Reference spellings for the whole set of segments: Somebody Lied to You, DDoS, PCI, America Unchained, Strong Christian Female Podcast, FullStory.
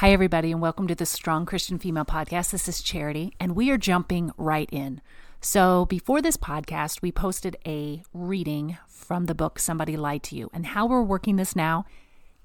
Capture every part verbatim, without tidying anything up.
Hi, everybody, and welcome to the Strong Christian Female Podcast. This is Charity, and we are jumping right in. So before this podcast, we posted a reading from the book, Somebody Lied to You. And how we're working this now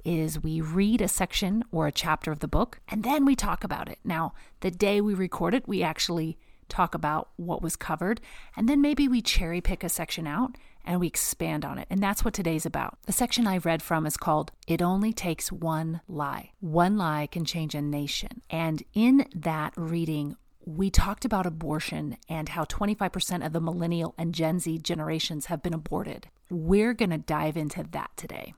is we read a section or a chapter of the book, and then we talk about it. Now, the day we record it, we actually talk about what was covered, and then maybe we cherry pick a section out and we expand on it. And that's what today's about. The section I read from is called, It Only Takes One Lie. One lie can change a nation. And in that reading, we talked about abortion and how twenty-five percent of the millennial and Gen Z generations have been aborted. We're going to dive into that today.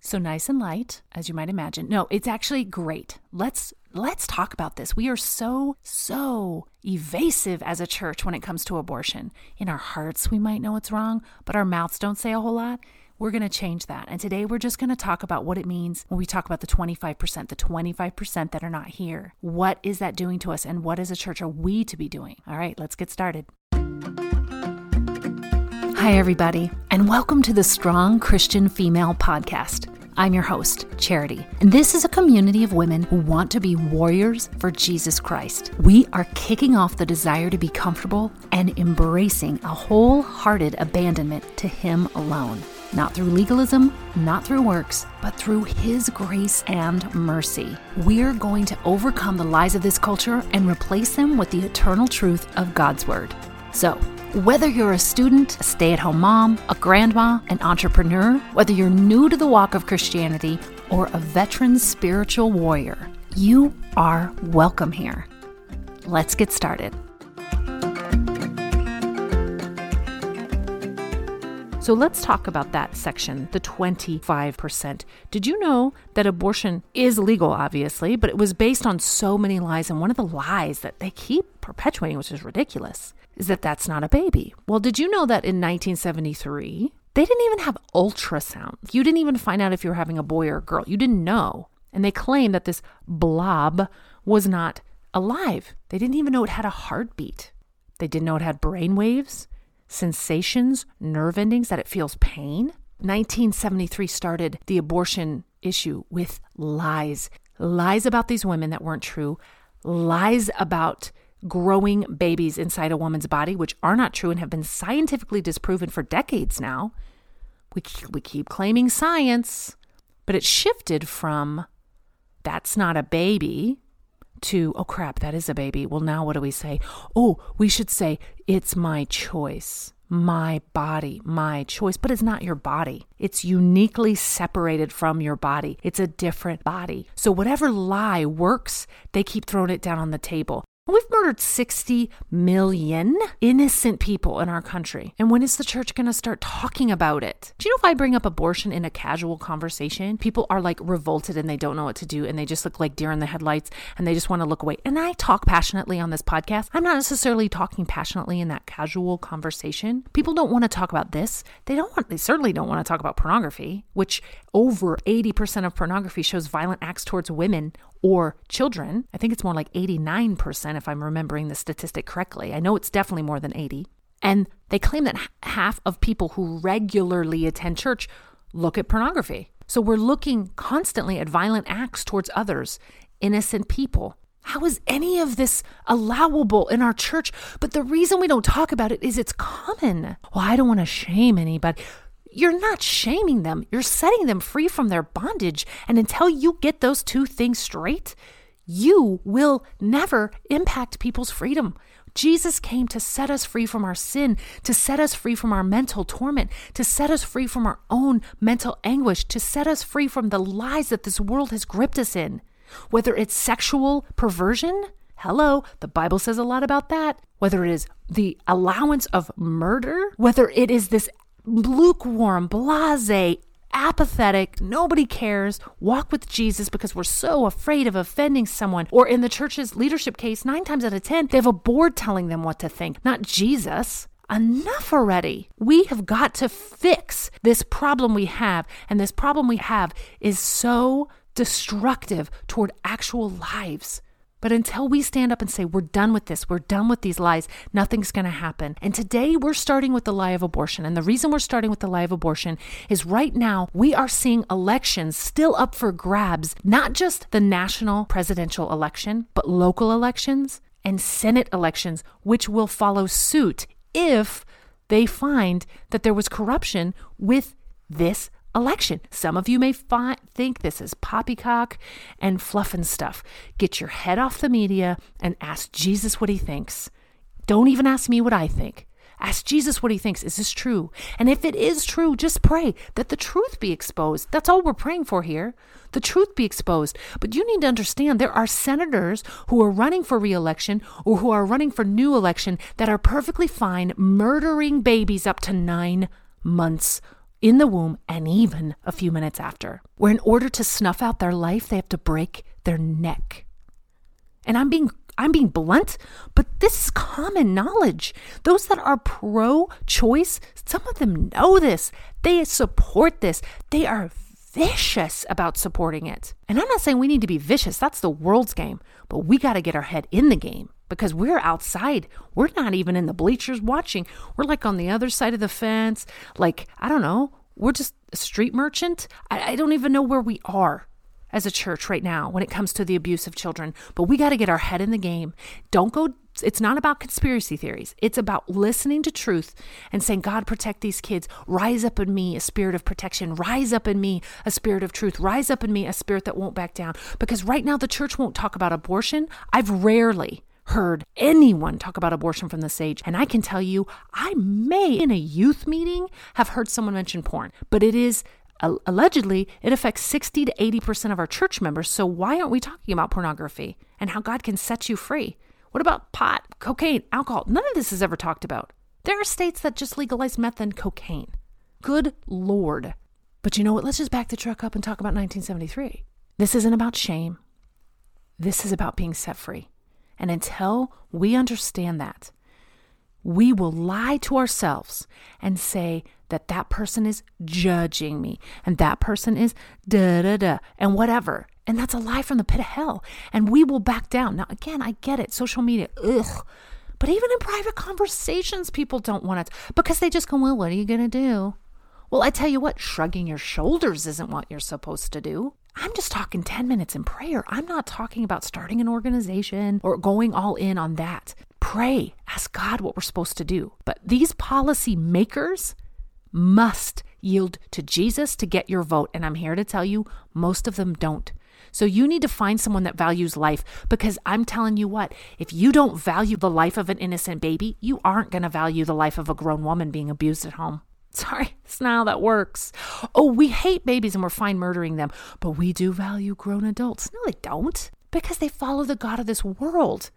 So nice and light, as you might imagine. No, it's actually great. Let's Let's talk about this. We are so, so evasive as a church when it comes to abortion. In our hearts, we might know it's wrong, but our mouths don't say a whole lot. We're going to change that. And today we're just going to talk about what it means when we talk about the twenty-five percent, the twenty-five percent that are not here. What is that doing to us? And what as a church are we to be doing? All right, let's get started. Hi, everybody, and welcome to the Strong Christian Female Podcast. I'm your host, Charity, and this is a community of women who want to be warriors for Jesus Christ. We are kicking off the desire to be comfortable and embracing a wholehearted abandonment to Him alone. Not through legalism, not through works, but through His grace and mercy. We're going to overcome the lies of this culture and replace them with the eternal truth of God's Word. So, whether you're a student, a stay-at-home mom, a grandma, an entrepreneur, whether you're new to the walk of Christianity or a veteran spiritual warrior, you are welcome here. Let's get started. So let's talk about that section, the twenty-five percent. Did you know that abortion is legal, obviously, but it was based on so many lies, and one of the lies that they keep perpetuating, which is ridiculous, is that that's not a baby. Well, did you know that in nineteen seventy-three, they didn't even have ultrasound? You didn't even find out if you were having a boy or a girl. You didn't know. And they claimed that this blob was not alive. They didn't even know it had a heartbeat. They didn't know it had brain waves, sensations, nerve endings, that it feels pain. nineteen seventy-three started the abortion issue with lies. Lies about these women that weren't true. Lies about growing babies inside a woman's body, which are not true and have been scientifically disproven for decades now. We we keep claiming science, but it shifted from that's not a baby to, oh crap, that is a baby. Well, now what do we say? Oh, we should say it's my choice, my body, my choice, but it's not your body. It's uniquely separated from your body. It's a different body. So whatever lie works, they keep throwing it down on the table. We've murdered sixty million innocent people in our country. And when is the church going to start talking about it? Do you know if I bring up abortion in a casual conversation, people are like revolted and they don't know what to do and they just look like deer in the headlights and they just want to look away. And I talk passionately on this podcast. I'm not necessarily talking passionately in that casual conversation. People don't want to talk about this. They don't want, they certainly don't want to talk about pornography, which over eighty percent of pornography shows violent acts towards women or children. I think it's more like eighty-nine percent if I'm remembering the statistic correctly. I know it's definitely more than eighty. And they claim that half of people who regularly attend church look at pornography. So we're looking constantly at violent acts towards others, innocent people. How is any of this allowable in our church? But the reason we don't talk about it is it's common. Well, I don't want to shame anybody. You're not shaming them. You're setting them free from their bondage. And until you get those two things straight, you will never impact people's freedom. Jesus came to set us free from our sin, to set us free from our mental torment, to set us free from our own mental anguish, to set us free from the lies that this world has gripped us in. Whether it's sexual perversion, hello, the Bible says a lot about that. Whether it is the allowance of murder, whether it is this lukewarm, blasé, apathetic, nobody cares, walk with Jesus because we're so afraid of offending someone. Or in the church's leadership case, nine times out of ten, they have a board telling them what to think, not Jesus. Enough already. We have got to fix this problem we have. And this problem we have is so destructive toward actual lives. But until we stand up and say, we're done with this, we're done with these lies, nothing's going to happen. And today we're starting with the lie of abortion. And the reason we're starting with the lie of abortion is right now we are seeing elections still up for grabs, not just the national presidential election, but local elections and Senate elections, which will follow suit if they find that there was corruption with this election. Some of you may fi- think this is poppycock and fluff and stuff. Get your head off the media and ask Jesus what he thinks. Don't even ask me what I think. Ask Jesus what he thinks. Is this true? And if it is true, just pray that the truth be exposed. That's all we're praying for here. The truth be exposed. But you need to understand there are senators who are running for re-election or who are running for new election that are perfectly fine murdering babies up to nine months in the womb, and even a few minutes after, where in order to snuff out their life, they have to break their neck. And I'm being I'm being blunt, but this is common knowledge. Those that are pro-choice, some of them know this. They support this. They are vicious about supporting it. And I'm not saying we need to be vicious. That's the world's game. But we got to get our head in the game, because we're outside. We're not even in the bleachers watching. We're like on the other side of the fence. Like, I don't know. We're just a street merchant. I, I don't even know where we are as a church right now when it comes to the abuse of children. But we got to get our head in the game. Don't go. It's not about conspiracy theories. It's about listening to truth and saying, God, protect these kids. Rise up in me a spirit of protection. Rise up in me a spirit of truth. Rise up in me a spirit that won't back down. Because right now the church won't talk about abortion. I've rarely heard anyone talk about abortion from this age. And I can tell you, I may in a youth meeting have heard someone mention porn, but it is allegedly, it affects sixty to eighty percent of our church members. So why aren't we talking about pornography and how God can set you free? What about pot, cocaine, alcohol? None of this is ever talked about. There are states that just legalize meth and cocaine. Good Lord. But you know what? Let's just back the truck up and talk about nineteen seventy-three. This isn't about shame. This is about being set free. And until we understand that, we will lie to ourselves and say that that person is judging me and that person is da-da-da and whatever. And that's a lie from the pit of hell. And we will back down. Now, again, I get it. Social media, ugh. But even in private conversations, people don't want it because they just go, well, what are you going to do? Well, I tell you what, shrugging your shoulders isn't what you're supposed to do. I'm just talking ten minutes in prayer. I'm not talking about starting an organization or going all in on that. Pray, ask God what we're supposed to do. But these policy makers must yield to Jesus to get your vote. And I'm here to tell you, most of them don't. So you need to find someone that values life, because I'm telling you what, if you don't value the life of an innocent baby, you aren't going to value the life of a grown woman being abused at home. Sorry, it's not how that works. Oh, we hate babies and we're fine murdering them, but we do value grown adults. No, they don't, because they follow the God of this world.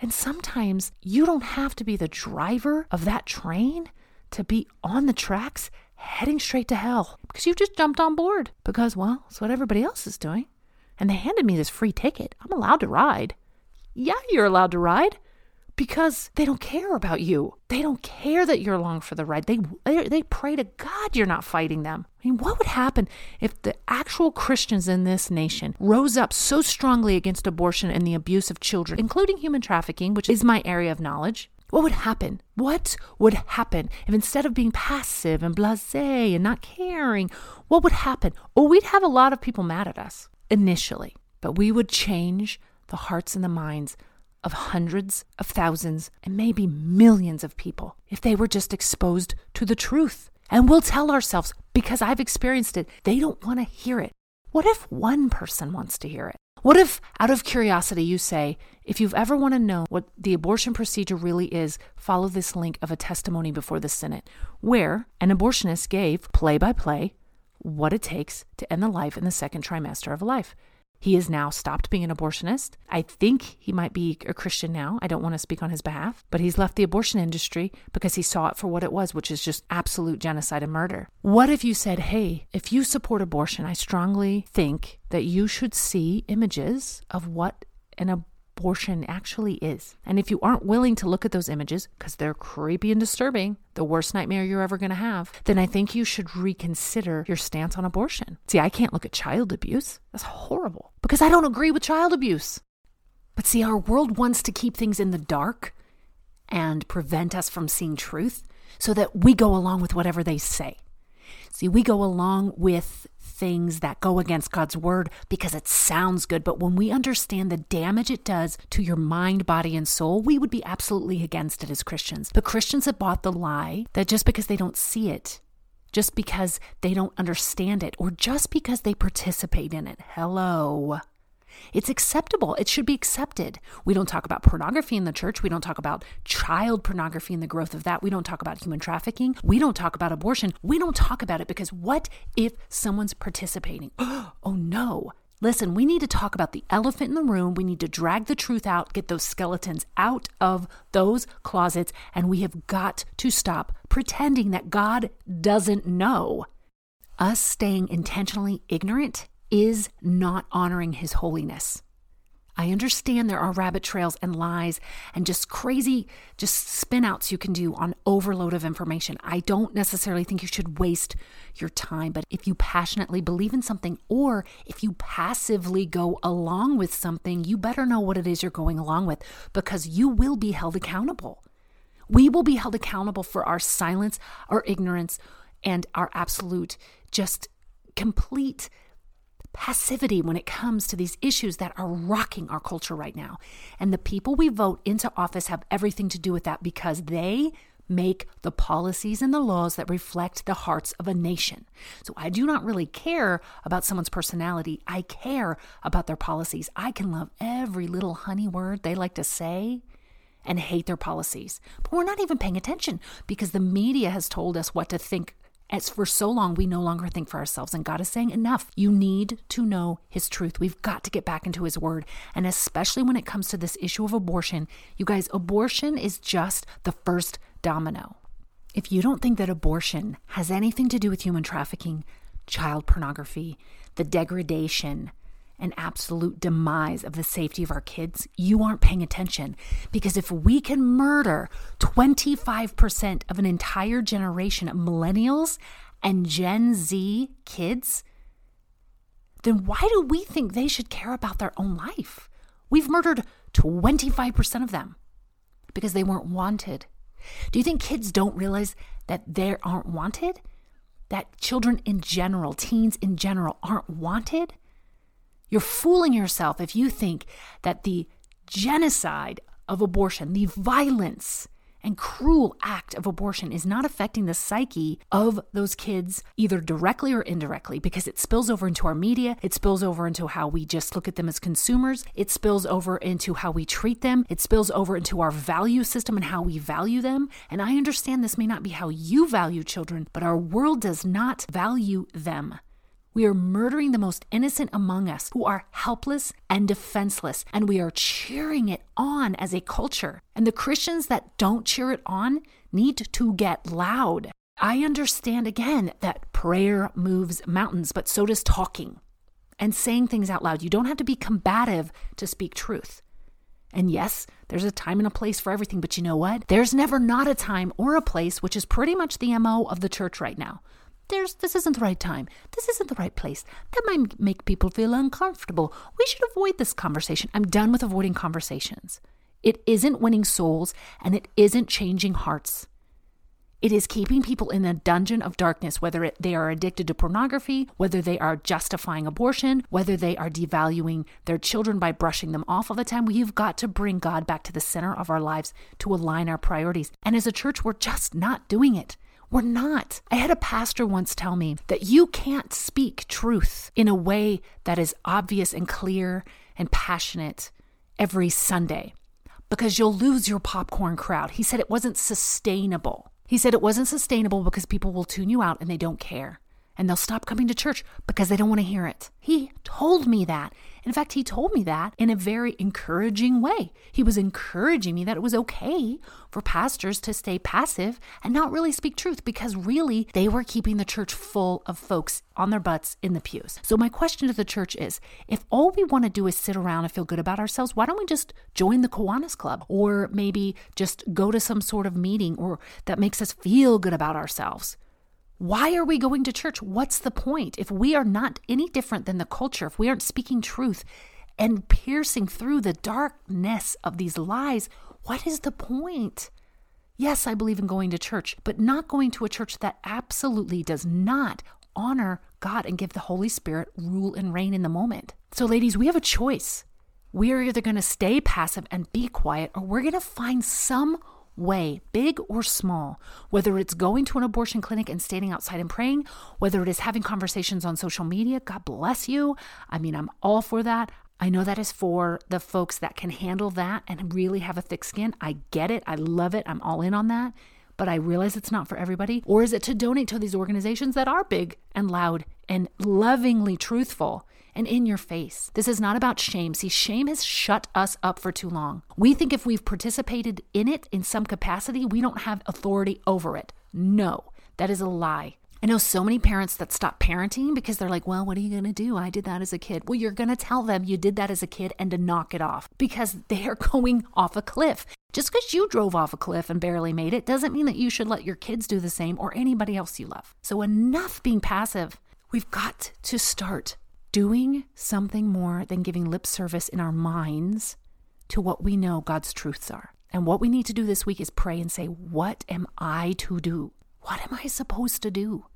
And sometimes you don't have to be the driver of that train to be on the tracks heading straight to hell, because you've just jumped on board because, well, it's what everybody else is doing. And they handed me this free ticket. I'm allowed to ride. Yeah, you're allowed to ride. Because they don't care about you. They don't care that you're along for the ride. They, they they pray to God you're not fighting them. I mean, what would happen if the actual Christians in this nation rose up so strongly against abortion and the abuse of children, including human trafficking, which is my area of knowledge? What would happen? What would happen if instead of being passive and blasé and not caring, what would happen? Oh, we'd have a lot of people mad at us initially, but we would change the hearts and the minds of hundreds of thousands and maybe millions of people if they were just exposed to the truth. And we'll tell ourselves, because I've experienced it, they don't want to hear it. What if one person wants to hear it? What if, out of curiosity, you say, if you've ever want to know what the abortion procedure really is, follow this link of a testimony before the Senate, where an abortionist gave play-by-play what it takes to end the life in the second trimester of life. He has now stopped being an abortionist. I think he might be a Christian now. I don't want to speak on his behalf, but he's left the abortion industry because he saw it for what it was, which is just absolute genocide and murder. What if you said, hey, if you support abortion, I strongly think that you should see images of what an abortion actually is. And if you aren't willing to look at those images, because they're creepy and disturbing, the worst nightmare you're ever going to have, then I think you should reconsider your stance on abortion. See, I can't look at child abuse. That's horrible, because I don't agree with child abuse. But see, our world wants to keep things in the dark and prevent us from seeing truth so that we go along with whatever they say. See, we go along with things that go against God's word because it sounds good. But when we understand the damage it does to your mind, body, and soul, we would be absolutely against it as Christians. But Christians have bought the lie that just because they don't see it, just because they don't understand it, or just because they participate in it. Hello. It's acceptable. It should be accepted. We don't talk about pornography in the church. We don't talk about child pornography and the growth of that. We don't talk about human trafficking. We don't talk about abortion. We don't talk about it because what if someone's participating? Oh, no. Listen, we need to talk about the elephant in the room. We need to drag the truth out, get those skeletons out of those closets, and we have got to stop pretending that God doesn't know. Us staying intentionally ignorant is not honoring his holiness. I understand there are rabbit trails and lies and just crazy, just spin outs you can do on overload of information. I don't necessarily think you should waste your time, but if you passionately believe in something or if you passively go along with something, you better know what it is you're going along with because you will be held accountable. We will be held accountable for our silence, our ignorance, and our absolute, just complete passivity when it comes to these issues that are rocking our culture right now. And the people we vote into office have everything to do with that because they make the policies and the laws that reflect the hearts of a nation. So I do not really care about someone's personality. I care about their policies. I can love every little honey word they like to say and hate their policies. But we're not even paying attention because the media has told us what to think. As for so long, we no longer think for ourselves. And God is saying, enough. You need to know his truth. We've got to get back into his word. And especially when it comes to this issue of abortion, you guys, abortion is just the first domino. If you don't think that abortion has anything to do with human trafficking, child pornography, the degradation, and absolute demise of the safety of our kids, you aren't paying attention. Because if we can murder twenty-five percent of an entire generation of millennials and Gen Z kids, then why do we think they should care about their own life? We've murdered twenty-five percent of them because they weren't wanted. Do you think kids don't realize that they aren't wanted? That children in general, teens in general, aren't wanted? You're fooling yourself if you think that the genocide of abortion, the violence and cruel act of abortion is not affecting the psyche of those kids either directly or indirectly because it spills over into our media. It spills over into how we just look at them as consumers. It spills over into how we treat them. It spills over into our value system and how we value them. And I understand this may not be how you value children, but our world does not value them. We are murdering the most innocent among us who are helpless and defenseless, and we are cheering it on as a culture. And the Christians that don't cheer it on need to get loud. I understand, again, that prayer moves mountains, but so does talking and saying things out loud. You don't have to be combative to speak truth. And yes, there's a time and a place for everything, but you know what? There's never not a time or a place, which is pretty much the M O of the church right now. There's, this isn't the right time. This isn't the right place. That might make people feel uncomfortable. We should avoid this conversation. I'm done with avoiding conversations. It isn't winning souls and it isn't changing hearts. It is keeping people in a dungeon of darkness, whether it, they are addicted to pornography, whether they are justifying abortion, whether they are devaluing their children by brushing them off all the time. We've got to bring God back to the center of our lives to align our priorities. And as a church, we're just not doing it. We're not. I had a pastor once tell me that you can't speak truth in a way that is obvious and clear and passionate every Sunday because you'll lose your popcorn crowd. He said it wasn't sustainable. He said it wasn't sustainable because people will tune you out and they don't care. And they'll stop coming to church because they don't want to hear it. He told me that. In fact, he told me that in a very encouraging way. He was encouraging me that it was okay for pastors to stay passive and not really speak truth because really they were keeping the church full of folks on their butts in the pews. So my question to the church is, if all we want to do is sit around and feel good about ourselves, why don't we just join the Kiwanis Club or maybe just go to some sort of meeting or that makes us feel good about ourselves? Why are we going to church? What's the point? If we are not any different than the culture, if we aren't speaking truth, and piercing through the darkness of these lies, what is the point? Yes, I believe in going to church, but not going to a church that absolutely does not honor God and give the Holy Spirit rule and reign in the moment. So ladies, we have a choice. We are either going to stay passive and be quiet, or we're going to find some way, big or small, whether it's going to an abortion clinic and standing outside and praying, whether it is having conversations on social media. God bless you. I mean, I'm all for that. I know that is for the folks that can handle that and really have a thick skin. I get it. I love it. I'm all in on that. But I realize it's not for everybody. Or is it to donate to these organizations that are big and loud and lovingly truthful and in your face? This is not about shame. See, shame has shut us up for too long. We think if we've participated in it in some capacity, we don't have authority over it. No, that is a lie. I know so many parents that stop parenting because they're like, well, what are you going to do? I did that as a kid. Well, you're going to tell them you did that as a kid and to knock it off, because they are going off a cliff. Just because you drove off a cliff and barely made it doesn't mean that you should let your kids do the same, or anybody else you love. So enough being passive. We've got to start doing something more than giving lip service in our minds to what we know God's truths are. And what we need to do this week is pray and say, what am I to do? What am I supposed to do?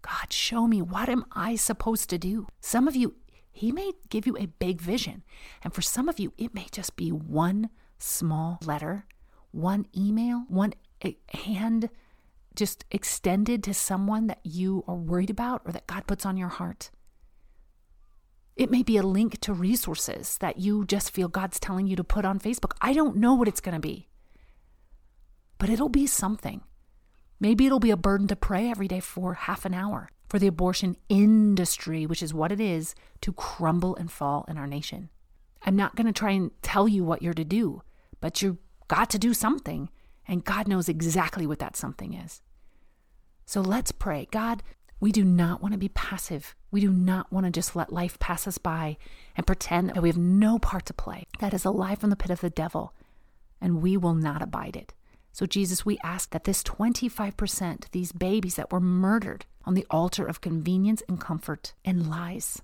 God, show me, what am I supposed to do? Some of you, he may give you a big vision. And for some of you, it may just be one small letter, one email, one hand just extended to someone that you are worried about or that God puts on your heart. It may be a link to resources that you just feel God's telling you to put on Facebook. I don't know what it's going to be, but it'll be something. Maybe it'll be a burden to pray every day for half an hour for the abortion industry, which is what it is, to crumble and fall in our nation. I'm not going to try and tell you what you're to do, but you've got to do something, and God knows exactly what that something is. So let's pray. God, we do not want to be passive. We do not want to just let life pass us by and pretend that we have no part to play. That is a lie from the pit of the devil, and we will not abide it. So Jesus, we ask that this twenty-five percent, these babies that were murdered on the altar of convenience and comfort and lies,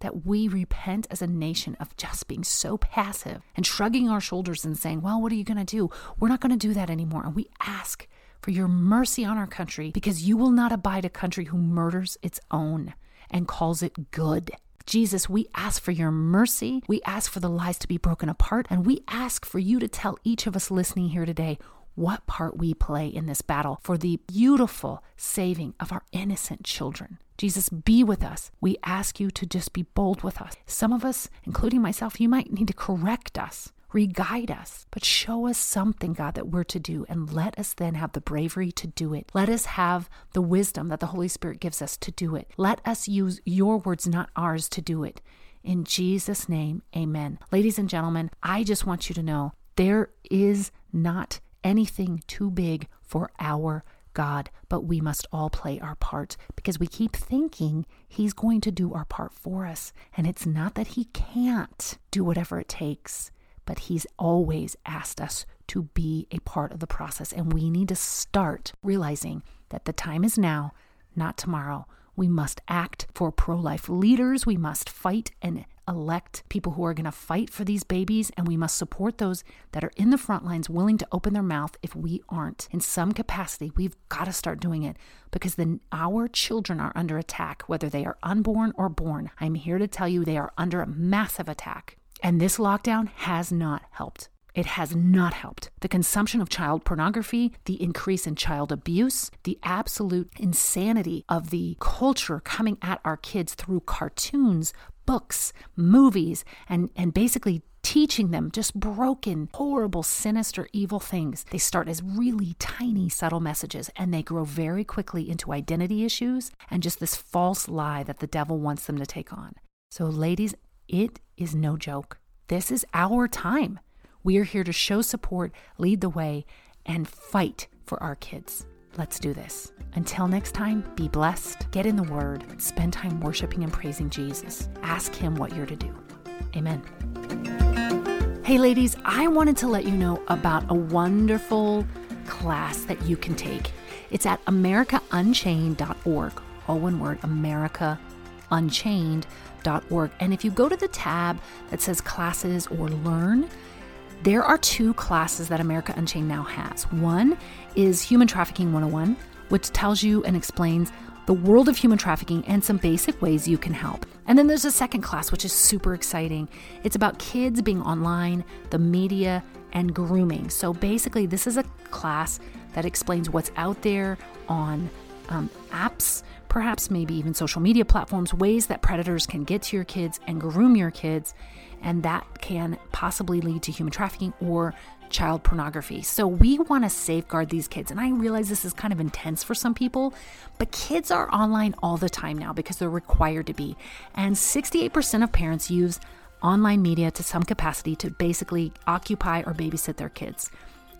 that we repent as a nation of just being so passive and shrugging our shoulders and saying, well, what are you going to do? We're not going to do that anymore. And we ask for your mercy on our country, because you will not abide a country who murders its own and calls it good. Jesus, we ask for your mercy. We ask for the lies to be broken apart. And we ask for you to tell each of us listening here today what part we play in this battle for the beautiful saving of our innocent children. Jesus, be with us. We ask you to just be bold with us. Some of us, including myself, you might need to correct us, re-guide us, but show us something, God, that we're to do, and let us then have the bravery to do it. Let us have the wisdom that the Holy Spirit gives us to do it. Let us use your words, not ours, to do it. In Jesus' name, amen. Ladies and gentlemen, I just want you to know there is not anything too big for our God, but we must all play our part, because we keep thinking he's going to do our part for us. And it's not that he can't do whatever it takes, but he's always asked us to be a part of the process. And we need to start realizing that the time is now, not tomorrow. We must act for pro-life leaders. We must fight and elect people who are going to fight for these babies, and we must support those that are in the front lines willing to open their mouth if we aren't. In some capacity, we've got to start doing it, because then our children are under attack, whether they are unborn or born. I'm here to tell you they are under a massive attack, and this lockdown has not helped. It has not helped. The consumption of child pornography, the increase in child abuse, the absolute insanity of the culture coming at our kids through cartoons, books, movies, and, and basically teaching them just broken, horrible, sinister, evil things. They start as really tiny, subtle messages, and they grow very quickly into identity issues and just this false lie that the devil wants them to take on. So ladies, it is no joke. This is our time. We are here to show support, lead the way, and fight for our kids. Let's do this. Until next time, be blessed, get in the Word, spend time worshiping and praising Jesus. Ask Him what you're to do. Amen. Hey ladies, I wanted to let you know about a wonderful class that you can take. It's at america unchained dot org, all one word, America Unchained Step dot org. And if you go to the tab that says classes or learn, there are two classes that America Unchained now has. One is Human Trafficking one oh one, which tells you and explains the world of human trafficking and some basic ways you can help. And then there's a second class, which is super exciting. It's about kids being online, the media, and grooming. So basically, this is a class that explains what's out there on um, apps, perhaps maybe even social media platforms, ways that predators can get to your kids and groom your kids, and that can possibly lead to human trafficking or child pornography. So we want to safeguard these kids. And I realize this is kind of intense for some people, but kids are online all the time now because they're required to be. And sixty-eight percent of parents use online media to some capacity to basically occupy or babysit their kids.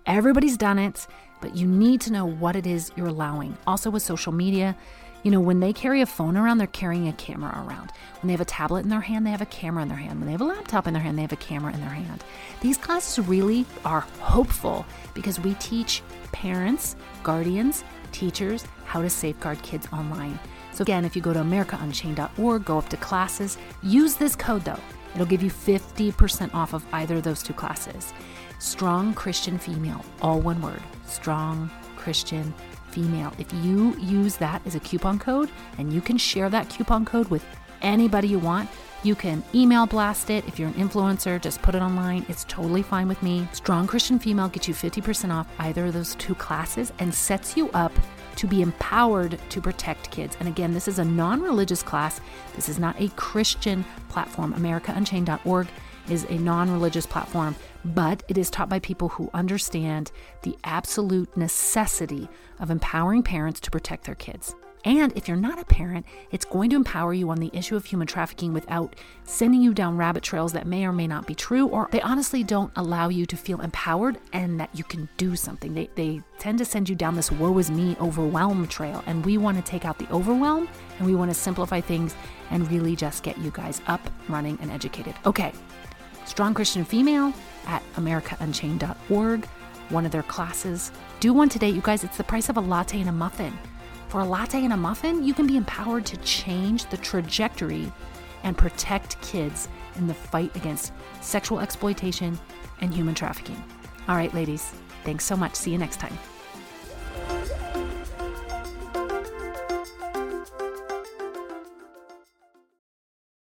Everybody's done it, but you need to know what it is you're allowing. Also with social media, you know, when they carry a phone around, they're carrying a camera around. When they have a tablet in their hand, they have a camera in their hand. When they have a laptop in their hand, they have a camera in their hand. These classes really are hopeful because we teach parents, guardians, teachers how to safeguard kids online. So again, if you go to America Unchained dot org, go up to classes, use this code though. It'll give you fifty percent off of either of those two classes. Strong Christian Female, all one word, Strong Christian Female. If you use that as a coupon code, and you can share that coupon code with anybody you want, you can email blast it. If you're an influencer, just put it online. It's totally fine with me. Strong Christian Female gets you fifty percent off either of those two classes and sets you up to be empowered to protect kids. And again, this is a non-religious class. This is not a Christian platform. America Unchained dot org is a non-religious platform, but it is taught by people who understand the absolute necessity of empowering parents to protect their kids. And if you're not a parent, it's going to empower you on the issue of human trafficking without sending you down rabbit trails that may or may not be true, or they honestly don't allow you to feel empowered and that you can do something. They they tend to send you down this woe is me overwhelm trail, and we want to take out the overwhelm and we want to simplify things and really just get you guys up, running, and educated. Okay, Strong Christian Female at America Unchained dot org, one of their classes. Do one today, you guys. It's the price of a latte and a muffin. For a latte and a muffin, you can be empowered to change the trajectory and protect kids in the fight against sexual exploitation and human trafficking. All right, ladies, thanks so much. See you next time.